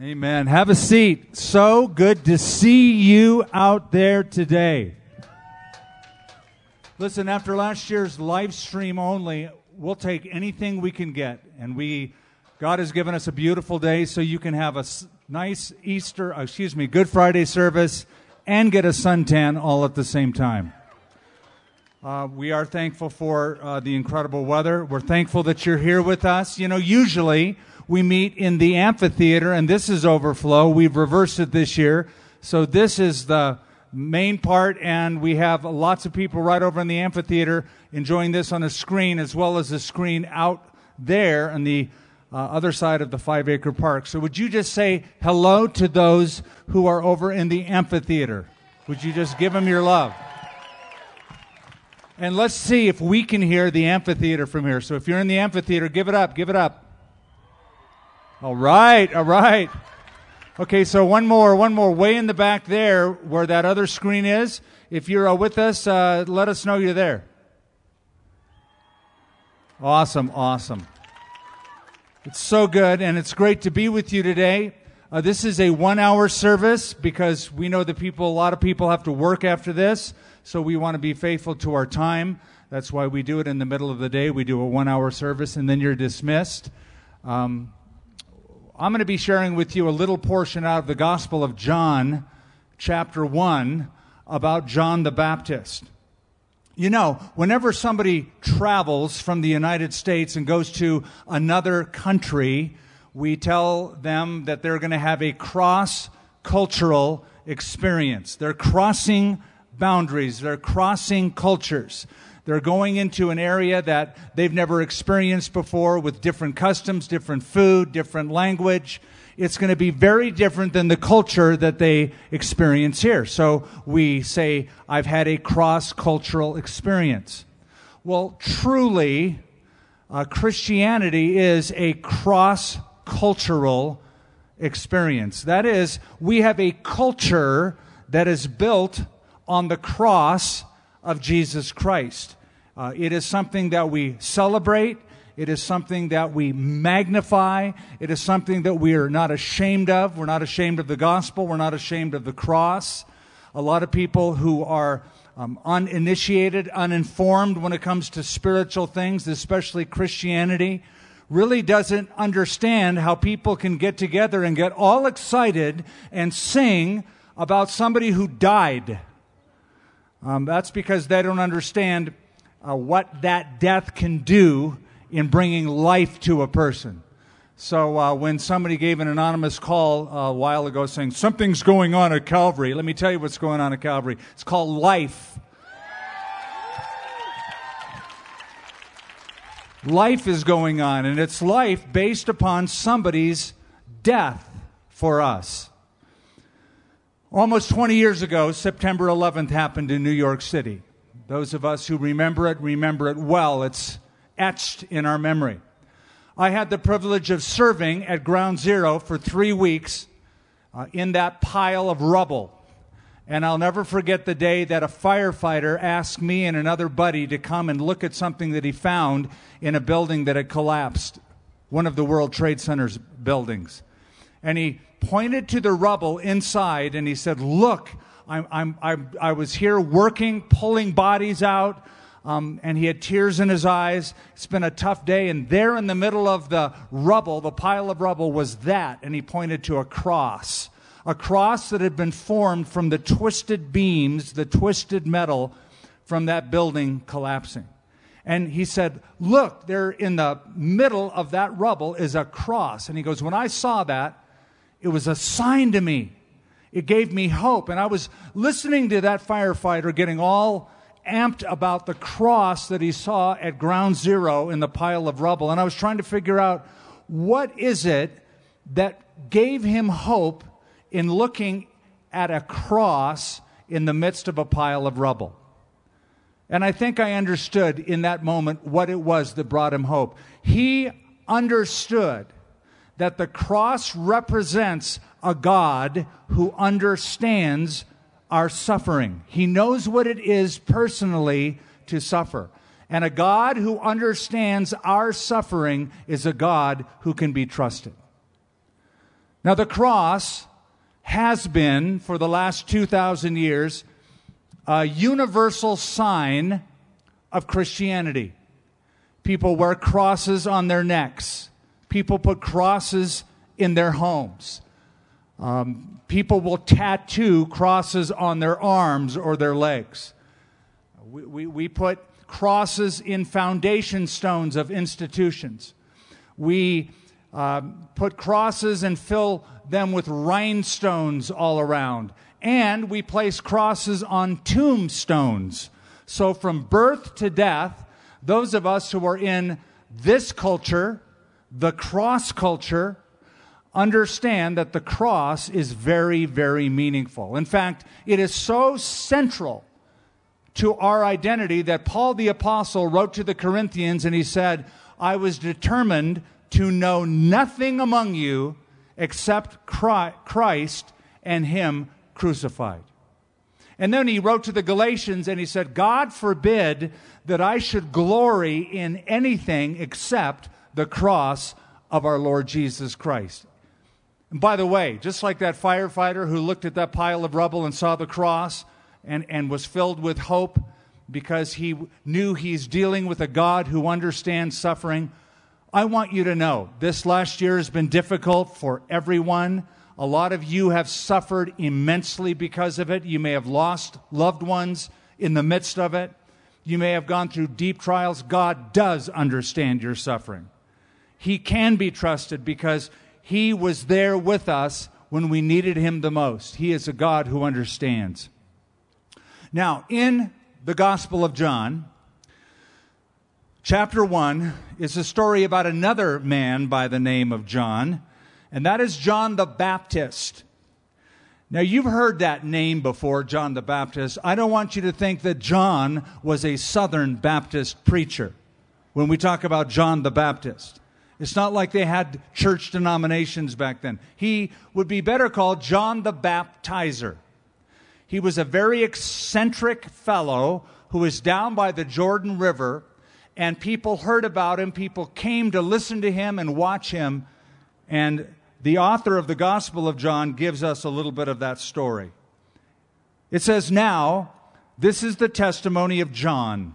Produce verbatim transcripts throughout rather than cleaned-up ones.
Amen. Have a seat. So good to see you out there today. Listen, after last year's live stream only, we'll take anything we can get. And we, God has given us a beautiful day so you can have a nice Easter, excuse me, Good Friday service and get a suntan all at the same time. Uh, we are thankful for uh, the incredible weather. We're thankful that you're here with us. You know, usually we meet in the amphitheater, and this is overflow. We've reversed it this year. So this is the main part, and we have lots of people right over in the amphitheater enjoying this on a screen, as well as the screen out there on the uh, other side of the five-acre park. So would you just say hello to those who are over in the amphitheater? Would you just give them your love? And let's see if we can hear the amphitheater from here. So if you're in the amphitheater, give it up, give it up. All right, all right. Okay, so one more, one more. Way in the back there where that other screen is. If you're uh, with us, uh, let us know you're there. Awesome, awesome. It's so good, and it's great to be with you today. Uh, this is a one-hour service because we know that people, a lot of people have to work after this. So we want to be faithful to our time. That's why we do it in the middle of the day. We do a one-hour service, and then you're dismissed. Um, I'm going to be sharing with you a little portion out of the Gospel of John, chapter one, about John the Baptist. You know, whenever somebody travels from the United States and goes to another country, we tell them that they're going to have a cross-cultural experience. They're crossing boundaries. They're crossing cultures. They're going into an area that they've never experienced before with different customs, different food, different language. It's going to be very different than the culture that they experience here. So we say, I've had a cross-cultural experience. Well, truly, uh, Christianity is a cross-cultural experience. That is, we have a culture that is built on the cross of Jesus Christ. Uh, it is something that we celebrate. It is something that we magnify. It is something that we are not ashamed of. We're not ashamed of the gospel. We're not ashamed of the cross. A lot of people who are um, uninitiated, uninformed when it comes to spiritual things, especially Christianity, really doesn't understand how people can get together and get all excited and sing about somebody who died. Um, that's because they don't understand uh, what that death can do in bringing life to a person. So uh, when somebody gave an anonymous call uh, a while ago saying, something's going on at Calvary, let me tell you what's going on at Calvary. It's called life. Life is going on, and it's life based upon somebody's death for us. Almost twenty years ago, September eleventh happened in New York City. Those of us who remember it, remember it well. It's etched in our memory. I had the privilege of serving at Ground Zero for three weeks uh, in that pile of rubble. And I'll never forget the day that a firefighter asked me and another buddy to come and look at something that he found in a building that had collapsed, one of the World Trade Center's buildings. And he pointed to the rubble inside, and he said, look, I'm, I'm, I'm, I was here working, pulling bodies out, um, and he had tears in his eyes. It's been a tough day, and there in the middle of the rubble, the pile of rubble, was that, and he pointed to a cross, a cross that had been formed from the twisted beams, the twisted metal from that building collapsing. And he said, look, there in the middle of that rubble is a cross. And he goes, when I saw that, it was a sign to me. It gave me hope. And I was listening to that firefighter getting all amped about the cross that he saw at Ground Zero in the pile of rubble. And I was trying to figure out, what is it that gave him hope in looking at a cross in the midst of a pile of rubble? And I think I understood in that moment what it was that brought him hope. He understood that the cross represents a God who understands our suffering. He knows what it is personally to suffer. And a God who understands our suffering is a God who can be trusted. Now, the cross has been, for the last two thousand years, a universal sign of Christianity. People wear crosses on their necks. People put crosses in their homes. Um, people will tattoo crosses on their arms or their legs. We, we, we put crosses in foundation stones of institutions. We uh, put crosses and fill them with rhinestones all around. And we place crosses on tombstones. So from birth to death, those of us who are in this culture, the cross culture, understand that the cross is very, very meaningful. In fact, it is so central to our identity that Paul the Apostle wrote to the Corinthians and he said, I was determined to know nothing among you except Christ and Him crucified. And then he wrote to the Galatians and he said, God forbid that I should glory in anything except the cross of our Lord Jesus Christ. And by the way, just like that firefighter who looked at that pile of rubble and saw the cross and, and was filled with hope because he knew he's dealing with a God who understands suffering, I want you to know this last year has been difficult for everyone. A lot of you have suffered immensely because of it. You may have lost loved ones in the midst of it. You may have gone through deep trials. God does understand your suffering. He can be trusted because He was there with us when we needed Him the most. He is a God who understands. Now, in the Gospel of John, chapter one is a story about another man by the name of John, and that is John the Baptist. Now, you've heard that name before, John the Baptist. I don't want you to think that John was a Southern Baptist preacher when we talk about John the Baptist. It's not like they had church denominations back then. He would be better called John the Baptizer. He was a very eccentric fellow who was down by the Jordan River, and people heard about him. People came to listen to him and watch him. And the author of the Gospel of John gives us a little bit of that story. It says, now, this is the testimony of John.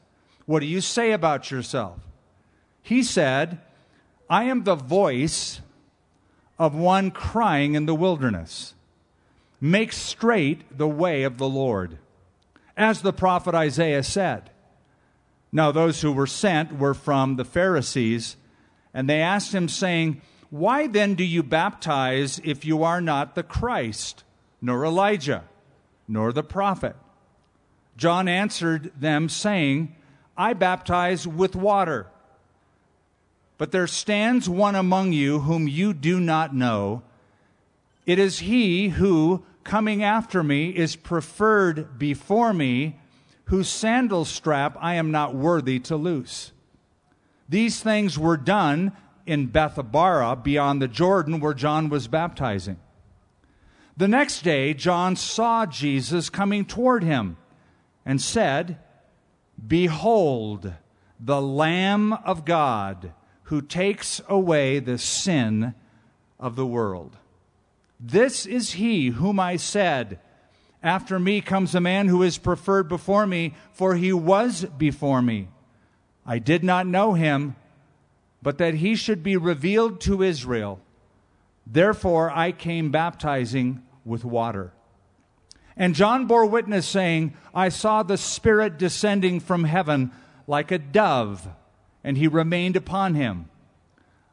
What do you say about yourself? He said, I am the voice of one crying in the wilderness. Make straight the way of the Lord, as the prophet Isaiah said. Now those who were sent were from the Pharisees, and they asked him, saying, why then do you baptize if you are not the Christ, nor Elijah, nor the prophet? John answered them, saying, I baptize with water, but there stands one among you whom you do not know. It is he who, coming after me, is preferred before me, whose sandal strap I am not worthy to loose. These things were done in Bethabara, beyond the Jordan, where John was baptizing. The next day, John saw Jesus coming toward him and said, behold, the Lamb of God who takes away the sin of the world. This is he whom I said, after me comes a man who is preferred before me, for he was before me. I did not know him, but that he should be revealed to Israel. Therefore I came baptizing with water. And John bore witness, saying, I saw the Spirit descending from heaven like a dove, and he remained upon him.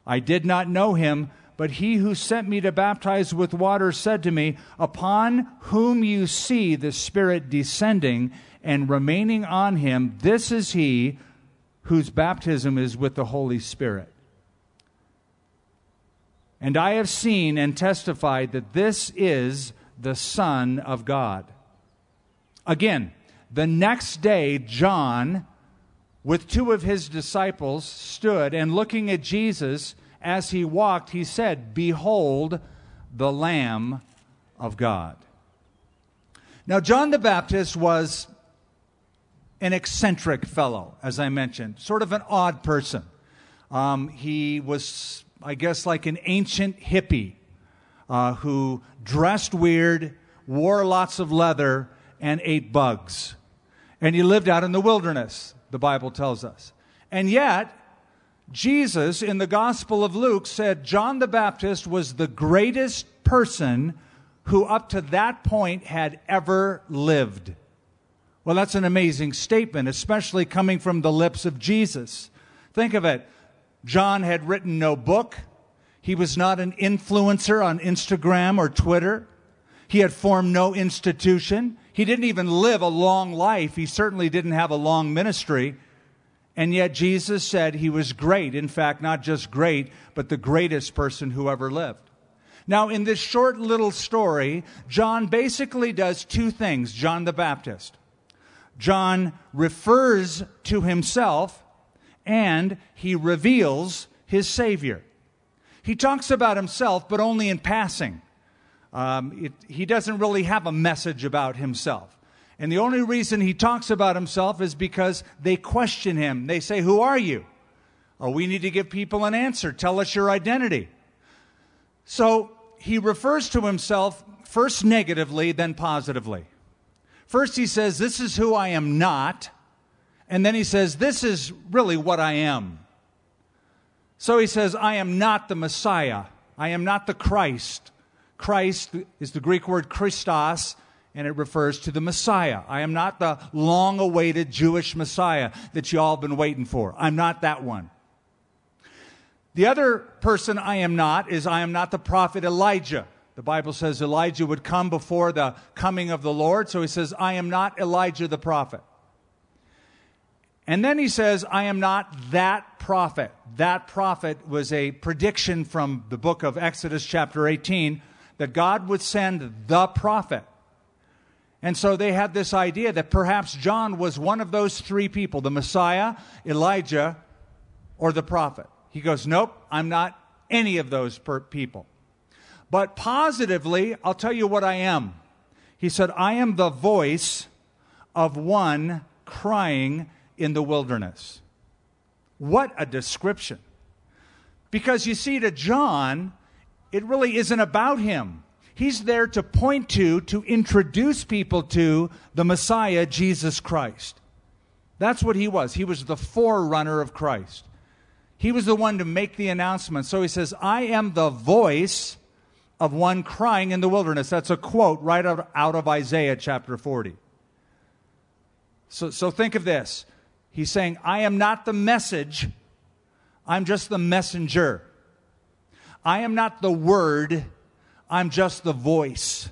I did not know him, but he who sent me to baptize with water said to me, upon whom you see the Spirit descending and remaining on him, this is he whose baptism is with the Holy Spirit. And I have seen and testified that this is the Son of God. Again, the next day, John, with two of his disciples, stood, and looking at Jesus as he walked, he said, "Behold, the Lamb of God." Now, John the Baptist was an eccentric fellow, as I mentioned, sort of an odd person. Um, he was, I guess, like an ancient hippie uh, who dressed weird, wore lots of leather, and ate bugs. And he lived out in the wilderness, the Bible tells us. And yet, Jesus, in the Gospel of Luke, said John the Baptist was the greatest person who up to that point had ever lived. Well, that's an amazing statement, especially coming from the lips of Jesus. Think of it. John had written no book. He was not an influencer on Instagram or Twitter. He had formed no institution. He didn't even live a long life. He certainly didn't have a long ministry. And yet Jesus said he was great. In fact, not just great, but the greatest person who ever lived. Now, in this short little story, John basically does two things, John the Baptist. John refers to himself, and he reveals his Savior. He talks about himself, but only in passing. Um, it, he doesn't really have a message about himself. And the only reason he talks about himself is because they question him. They say, "Who are you?" Oh, we need to give people an answer. Tell us your identity. So he refers to himself first negatively, then positively. First he says, "This is who I am not." And then he says, "This is really what I am." So he says, "I am not the Messiah. I am not the Christ." Christ is the Greek word Christos, and it refers to the Messiah. I am not the long-awaited Jewish Messiah that you all been waiting for. I'm not that one. The other person I am not is I am not the prophet Elijah. The Bible says Elijah would come before the coming of the Lord, so he says, "I am not Elijah the prophet." And then he says, "I am not that prophet." That prophet was a prediction from the book of Exodus chapter eighteen, that God would send the prophet. And so they had this idea that perhaps John was one of those three people, the Messiah, Elijah, or the prophet. He goes, "Nope, I'm not any of those per- people. But positively, I'll tell you what I am." He said, "I am the voice of one crying in the wilderness." What a description. Because you see, to John, it really isn't about him. He's there to point to, to introduce people to the Messiah, Jesus Christ. That's what he was. He was the forerunner of Christ. He was the one to make the announcement. So he says, "I am the voice of one crying in the wilderness." That's a quote right out of Isaiah chapter forty. So, so think of this. He's saying, "I am not the message. I'm just the messenger. I am not the word, I'm just the voice.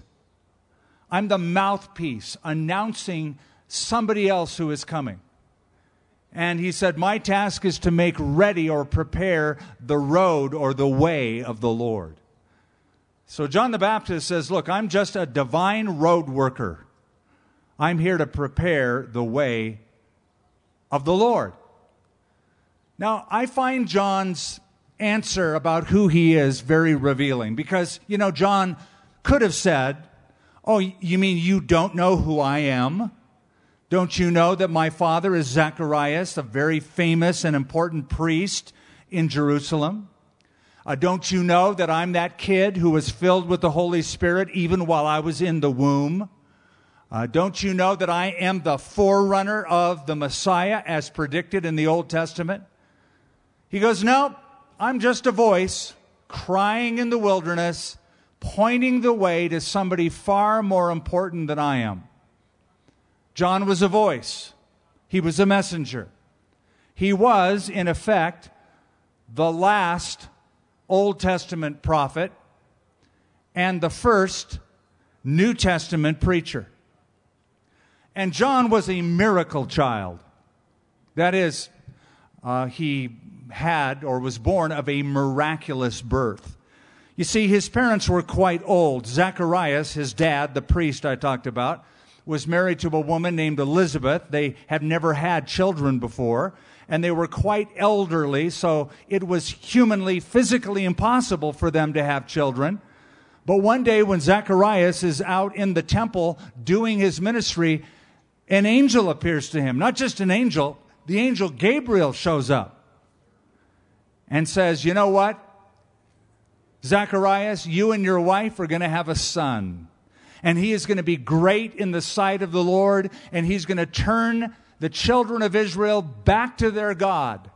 I'm the mouthpiece announcing somebody else who is coming." And he said, "My task is to make ready or prepare the road or the way of the Lord." So John the Baptist says, "Look, I'm just a divine road worker. I'm here to prepare the way of the Lord." Now, I find John's answer about who he is very revealing, because, you know, John could have said, "Oh, you mean you don't know who I am? Don't you know that my father is Zacharias, a very famous and important priest in Jerusalem? Uh, don't you know that I'm that kid who was filled with the Holy Spirit even while I was in the womb? Uh, don't you know that I am the forerunner of the Messiah as predicted in the Old Testament?" He goes, "No, I'm just a voice crying in the wilderness, pointing the way to somebody far more important than I am." John was a voice. He was a messenger. He was, in effect, the last Old Testament prophet and the first New Testament preacher. And John was a miracle child. That is, uh, he... had or was born of a miraculous birth. You see, his parents were quite old. Zacharias, his dad, the priest I talked about, was married to a woman named Elizabeth. They had never had children before, and they were quite elderly, so it was humanly, physically impossible for them to have children. But one day when Zacharias is out in the temple doing his ministry, an angel appears to him. Not just an angel, the angel Gabriel shows up and says, you know what, Zacharias, you and your wife are going to have a son. And he is going to be great in the sight of the Lord, and he's going to turn the children of Israel back to their God.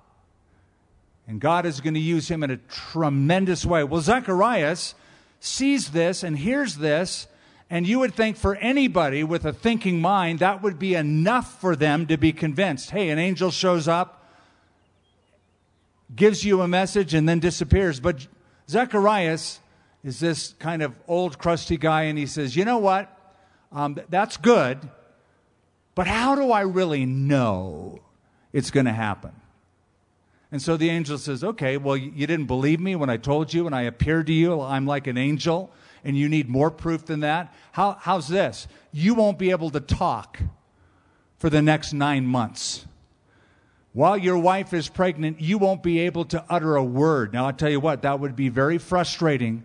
And God is going to use him in a tremendous way. Well, Zacharias sees this and hears this, and you would think for anybody with a thinking mind, that would be enough for them to be convinced. Hey, an angel shows up, gives you a message, and then disappears. But Zacharias is this kind of old, crusty guy, and he says, you know what, um, th- that's good, but how do I really know it's going to happen? And so the angel says, okay, well, you didn't believe me when I told you, when I appeared to you, I'm like an angel, and you need more proof than that. How, how's this? You won't be able to talk for the next nine months. While your wife is pregnant, you won't be able to utter a word. Now, I'll tell you what, that would be very frustrating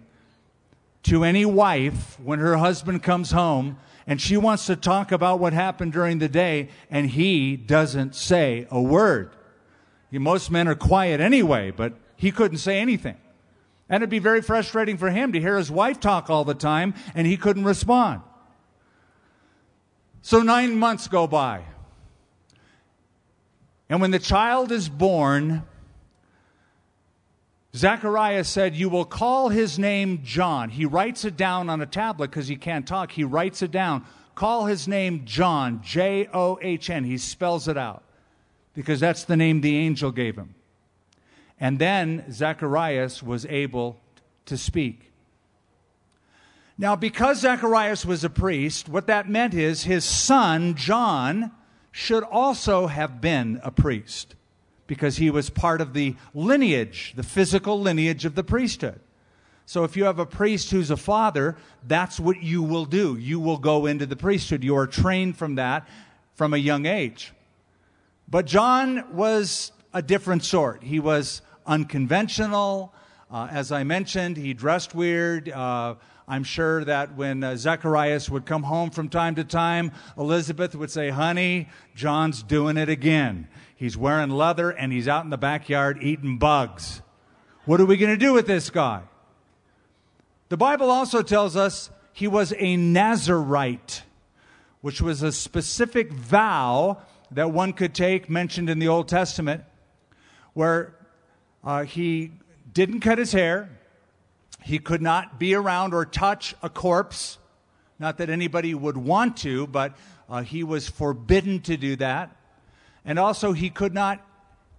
to any wife when her husband comes home and she wants to talk about what happened during the day and he doesn't say a word. You, most men are quiet anyway, but he couldn't say anything. And it'd be very frustrating for him to hear his wife talk all the time and he couldn't respond. So nine months go by. And when the child is born, Zacharias said, you will call his name John. He writes it down on a tablet because he can't talk. He writes it down. Call his name John, J O H N. He spells it out because that's the name the angel gave him. And then Zacharias was able to speak. Now, because Zacharias was a priest, what that meant is his son, John, should also have been a priest, because he was part of the lineage, the physical lineage of the priesthood. So if you have a priest who's a father, that's what you will do. You will go into the priesthood. You are trained from that from a young age. But John was a different sort. He was unconventional. Uh, as I mentioned, he dressed weird. Uh, I'm sure that when uh, Zacharias would come home from time to time, Elizabeth would say, honey, John's doing it again. He's wearing leather, and he's out in the backyard eating bugs. What are we going to do with this guy? The Bible also tells us he was a Nazirite, which was a specific vow that one could take, mentioned in the Old Testament, where uh, he didn't cut his hair. He could not be around or touch a corpse. Not that anybody would want to, but uh, he was forbidden to do that. And also, he could not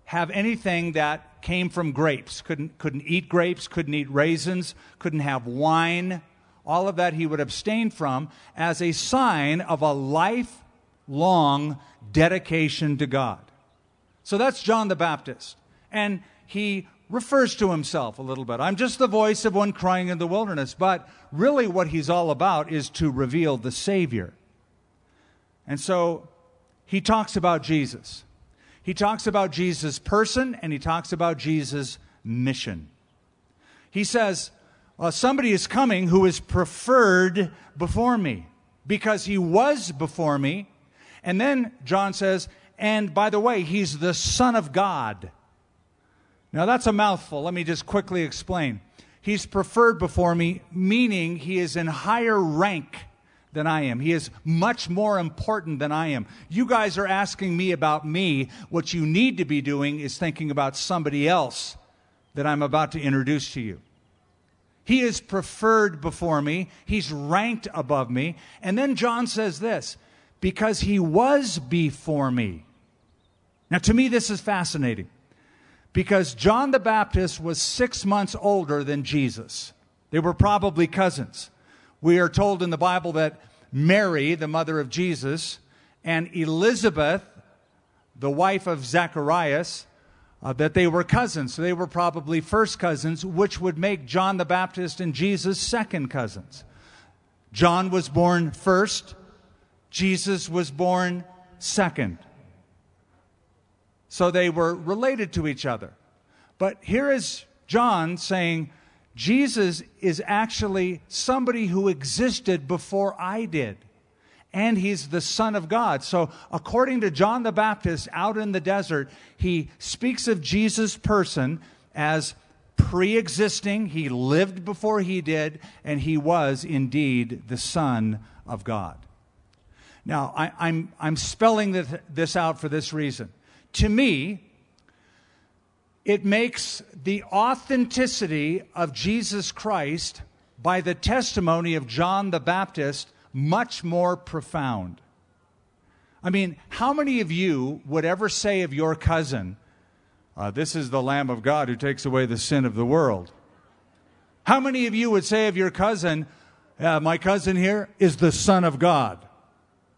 have anything that came from grapes. Couldn't, couldn't eat grapes, couldn't eat raisins, couldn't have wine. All of that he would abstain from as a sign of a lifelong dedication to God. So that's John the Baptist. And he refers to himself a little bit. I'm just the voice of one crying in the wilderness. But really what he's all about is to reveal the Savior. And so he talks about Jesus. He talks about Jesus' person, and he talks about Jesus' mission. He says, well, somebody is coming who is preferred before me, because he was before me. And then John says, and by the way, he's the Son of God. Now that's a mouthful. Let me just quickly explain. He's preferred before me, meaning he is in higher rank than I am. He is much more important than I am. You guys are asking me about me. What you need to be doing is thinking about somebody else that I'm about to introduce to you. He is preferred before me. He's ranked above me. And then John says this, because he was before me. Now, to me, this is fascinating, because John the Baptist was six months older than Jesus. They were probably cousins. We are told in the Bible that Mary, the mother of Jesus, and Elizabeth, the wife of Zacharias, uh, that they were cousins. So they were probably first cousins, which would make John the Baptist and Jesus second cousins. John was born first. Jesus was born second. So they were related to each other. But here is John saying, Jesus is actually somebody who existed before I did. And he's the Son of God. So according to John the Baptist, out in the desert, he speaks of Jesus' person as pre-existing. He lived before he did, and he was indeed the Son of God. Now, I, I'm, I'm spelling this, this out for this reason. To me, it makes the authenticity of Jesus Christ by the testimony of John the Baptist much more profound. I mean, how many of you would ever say of your cousin, uh, this is the Lamb of God who takes away the sin of the world? How many of you would say of your cousin, uh, my cousin here is the Son of God?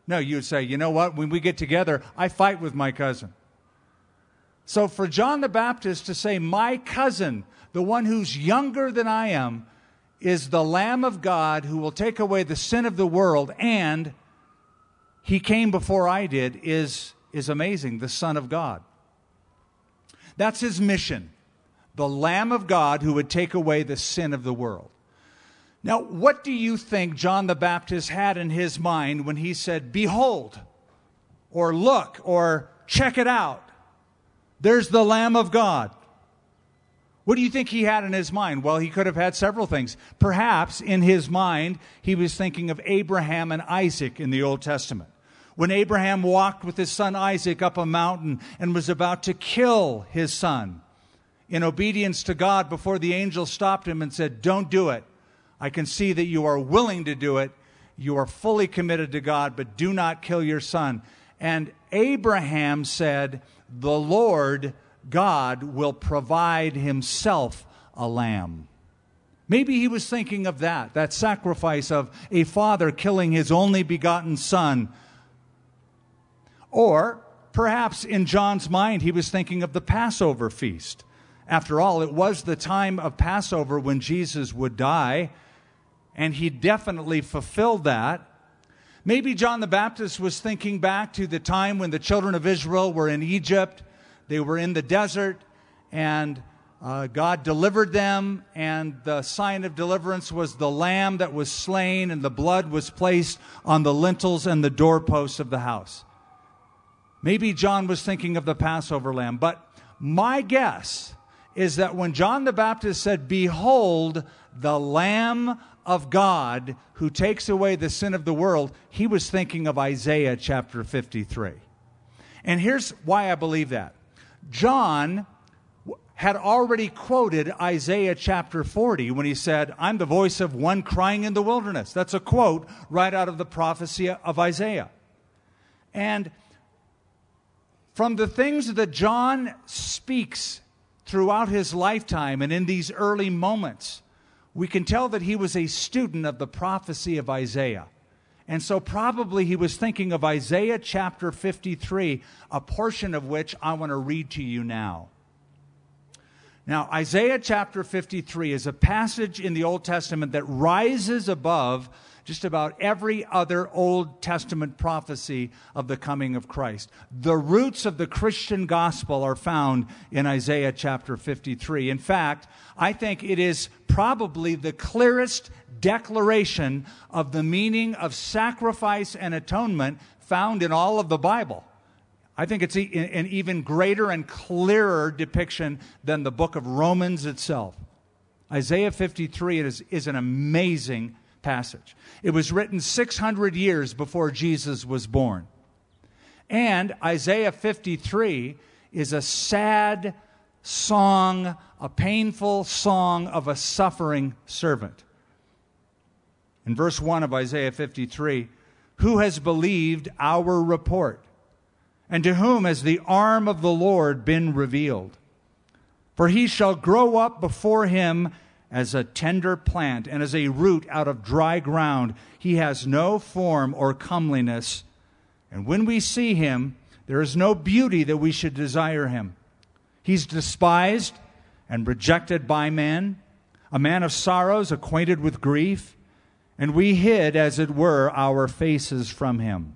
No, you would say, you know what, when we get together, I fight with my cousin. So for John the Baptist to say, my cousin, the one who's younger than I am, is the Lamb of God who will take away the sin of the world, and he came before I did, is, is amazing, the Son of God. That's his mission, the Lamb of God who would take away the sin of the world. Now, what do you think John the Baptist had in his mind when he said, behold, or look, or check it out? There's the Lamb of God. What do you think he had in his mind? Well, he could have had several things. Perhaps in his mind, he was thinking of Abraham and Isaac in the Old Testament. When Abraham walked with his son Isaac up a mountain and was about to kill his son, in obedience to God, before the angel stopped him and said, don't do it. I can see that you are willing to do it. You are fully committed to God, but do not kill your son. And Abraham said, the Lord God will provide himself a lamb. Maybe he was thinking of that, that sacrifice of a father killing his only begotten son. Or perhaps in John's mind, he was thinking of the Passover feast. After all, it was the time of Passover when Jesus would die, and he definitely fulfilled that. Maybe John the Baptist was thinking back to the time when the children of Israel were in Egypt. They were in the desert, and uh, God delivered them, and the sign of deliverance was the lamb that was slain, and the blood was placed on the lintels and the doorposts of the house. Maybe John was thinking of the Passover lamb, but my guess is that when John the Baptist said, behold, the Lamb of God who takes away the sin of the world, he was thinking of Isaiah chapter fifty-three. And here's why I believe that. John had already quoted Isaiah chapter forty when he said, I'm the voice of one crying in the wilderness. That's a quote right out of the prophecy of Isaiah. And from the things that John speaks throughout his lifetime and in these early moments, we can tell that he was a student of the prophecy of Isaiah. And so probably he was thinking of Isaiah chapter fifty-three, a portion of which I want to read to you now. Now, Isaiah chapter fifty-three is a passage in the Old Testament that rises above just about every other Old Testament prophecy of the coming of Christ. The roots of the Christian gospel are found in Isaiah chapter fifty-three. In fact, I think it is probably the clearest declaration of the meaning of sacrifice and atonement found in all of the Bible. I think it's an even greater and clearer depiction than the book of Romans itself. Isaiah fifty-three is, is an amazing passage. It was written six hundred years before Jesus was born. And Isaiah fifty-three is a sad song, a painful song of a suffering servant. In verse one of Isaiah fifty-three, who has believed our report? And to whom has the arm of the Lord been revealed? For he shall grow up before him as a tender plant, and as a root out of dry ground. He has no form or comeliness. And when we see him, there is no beauty that we should desire him. He's despised and rejected by men, a man of sorrows, acquainted with grief, and we hid, as it were, our faces from him.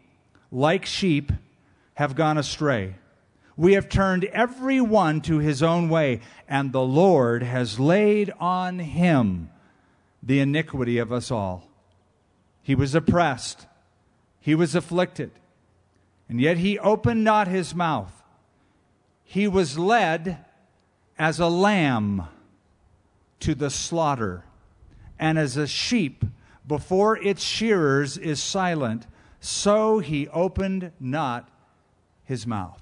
like sheep, have gone astray. We have turned every one to his own way, and the Lord has laid on him the iniquity of us all. He was oppressed, he was afflicted, and yet he opened not his mouth. He was led as a lamb to the slaughter, and as a sheep before its shearers is silent, so he opened not his mouth.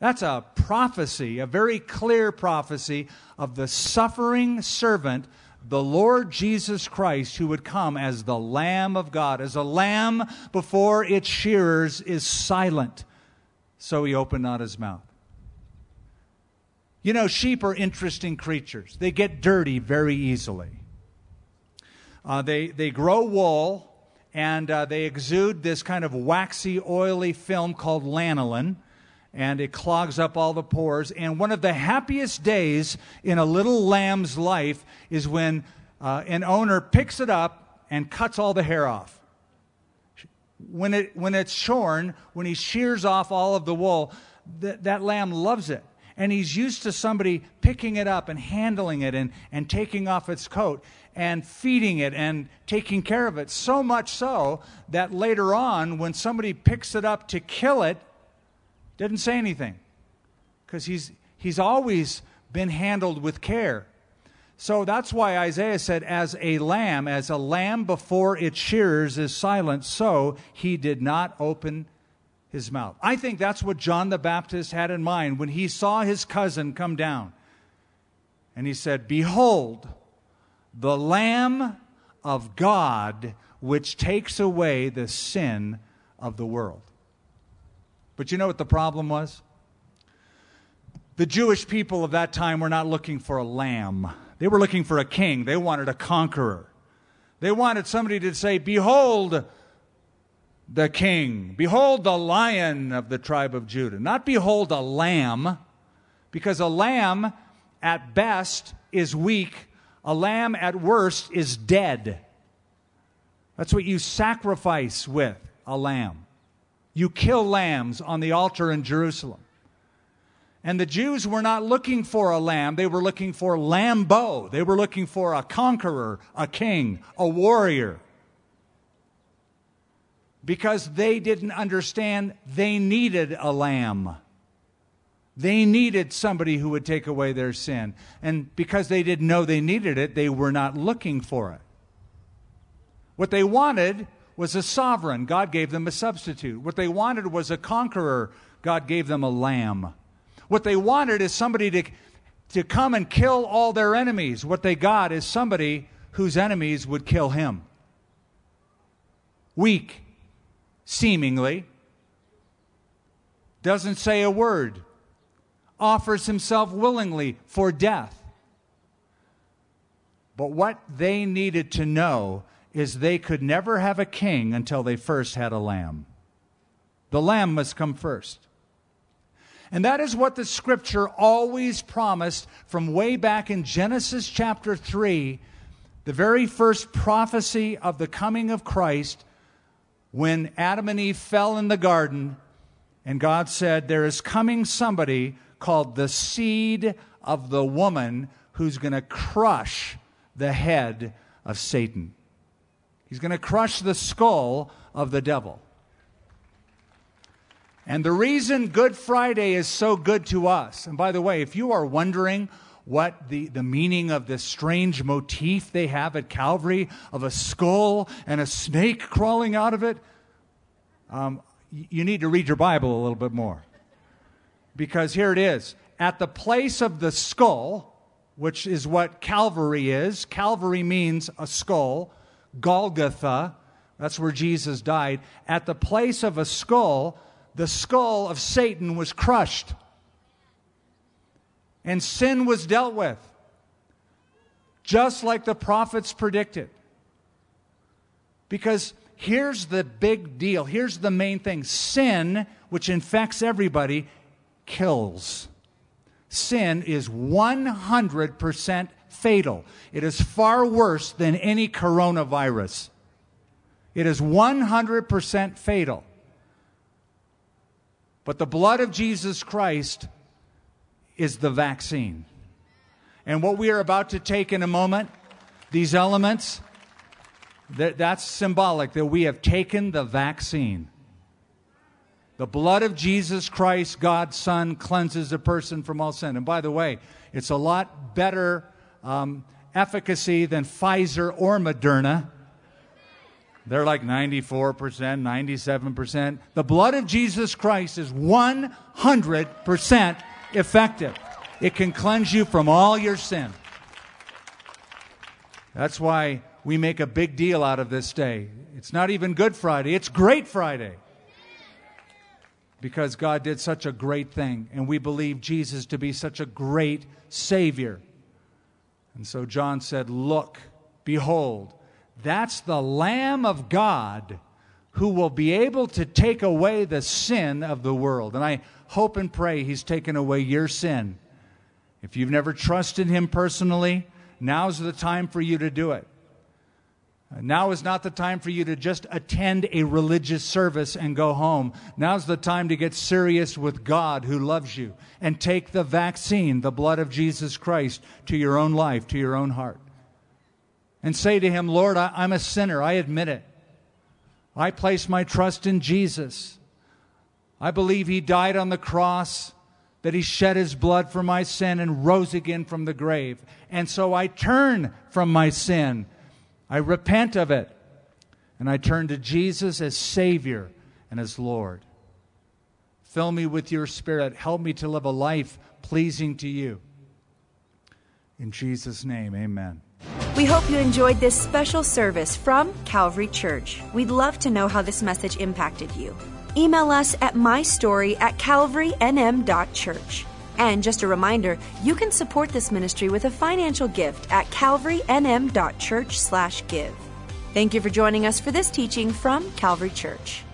That's a prophecy, a very clear prophecy of the suffering servant, the Lord Jesus Christ, who would come as the Lamb of God. As a lamb before its shearers is silent, so he opened not his mouth. You know, sheep are interesting creatures. They get dirty very easily. Uh, they, they grow wool, and uh, they exude this kind of waxy, oily film called lanolin, and it clogs up all the pores. And one of the happiest days in a little lamb's life is when uh, an owner picks it up and cuts all the hair off. When, it, when it's shorn, when he shears off all of the wool, th- that lamb loves it. And he's used to somebody picking it up and handling it and, and taking off its coat and feeding it and taking care of it. So much so that later on, when somebody picks it up to kill it, doesn't say anything, because he's, he's always been handled with care. So that's why Isaiah said, as a lamb, as a lamb before its shearers is silent, so he did not open his mouth. I think that's what John the Baptist had in mind when he saw his cousin come down. And he said, behold, the Lamb of God, which takes away the sin of the world. But you know what the problem was? The Jewish people of that time were not looking for a lamb. They were looking for a king. They wanted a conqueror. They wanted somebody to say, behold, the king. Behold the Lion of the tribe of Judah. Not behold a lamb, because a lamb at best is weak. A lamb at worst is dead. That's what you sacrifice with a lamb. You kill lambs on the altar in Jerusalem. And the Jews were not looking for a lamb. They were looking for Lambo. They were looking for a conqueror, a king, a warrior. Because they didn't understand they needed a lamb. They needed somebody who would take away their sin. And because they didn't know they needed it, they were not looking for it. What they wanted was a sovereign. God gave them a substitute. What they wanted was a conqueror. God gave them a lamb. What they wanted is somebody to, to come and kill all their enemies. What they got is somebody whose enemies would kill him. Weak. Seemingly, doesn't say a word, offers himself willingly for death. But what they needed to know is they could never have a king until they first had a lamb. The lamb must come first. And that is what the scripture always promised from way back in Genesis chapter three, the very first prophecy of the coming of Christ. When Adam and Eve fell in the garden, and God said, there is coming somebody called the seed of the woman who's going to crush the head of Satan. He's going to crush the skull of the devil. And the reason Good Friday is so good to us, and by the way, if you are wondering what the, the meaning of this strange motif they have at Calvary of a skull and a snake crawling out of it, um, you need to read your Bible a little bit more. Because here it is. at the place of the skull, which is what Calvary is. Calvary means a skull. Golgotha, that's where Jesus died. At the place of a skull, the skull of Satan was crushed. And sin was dealt with, just like the prophets predicted. Because here's the big deal. Here's the main thing. Sin, which infects everybody, kills. Sin is one hundred percent fatal. It is far worse than any coronavirus. It is one hundred percent fatal. But the blood of Jesus Christ is the vaccine. And what we are about to take in a moment, these elements, that, that's symbolic, that we have taken the vaccine. The blood of Jesus Christ, God's Son, cleanses a person from all sin. And by the way, it's a lot better um, efficacy than Pfizer or Moderna. They're like ninety-four percent, ninety-seven percent. The blood of Jesus Christ is one hundred percent effective. It can cleanse you from all your sin. That's why we make a big deal out of this day. It's not even Good Friday. It's Great Friday. Because God did such a great thing, and we believe Jesus to be such a great Savior. And so John said, look, behold, that's the Lamb of God who will be able to take away the sin of the world. And I hope and pray He's taken away your sin. If you've never trusted Him personally, now's the time for you to do it. Now is not the time for you to just attend a religious service and go home. Now's the time to get serious with God who loves you and take the vaccine, the blood of Jesus Christ, to your own life, to your own heart. And say to Him, Lord, I, I'm a sinner. I admit it. I place my trust in Jesus. I believe He died on the cross, that He shed His blood for my sin and rose again from the grave. And so I turn from my sin. I repent of it, and I turn to Jesus as Savior and as Lord. Fill me with your Spirit. Help me to live a life pleasing to you. In Jesus' name, amen. We hope you enjoyed this special service from Calvary Church. We'd love to know how this message impacted you. Email us at my story at calvary n m dot church. And just a reminder, you can support this ministry with a financial gift at calvary n m dot church slash give. Thank you for joining us for this teaching from Calvary Church.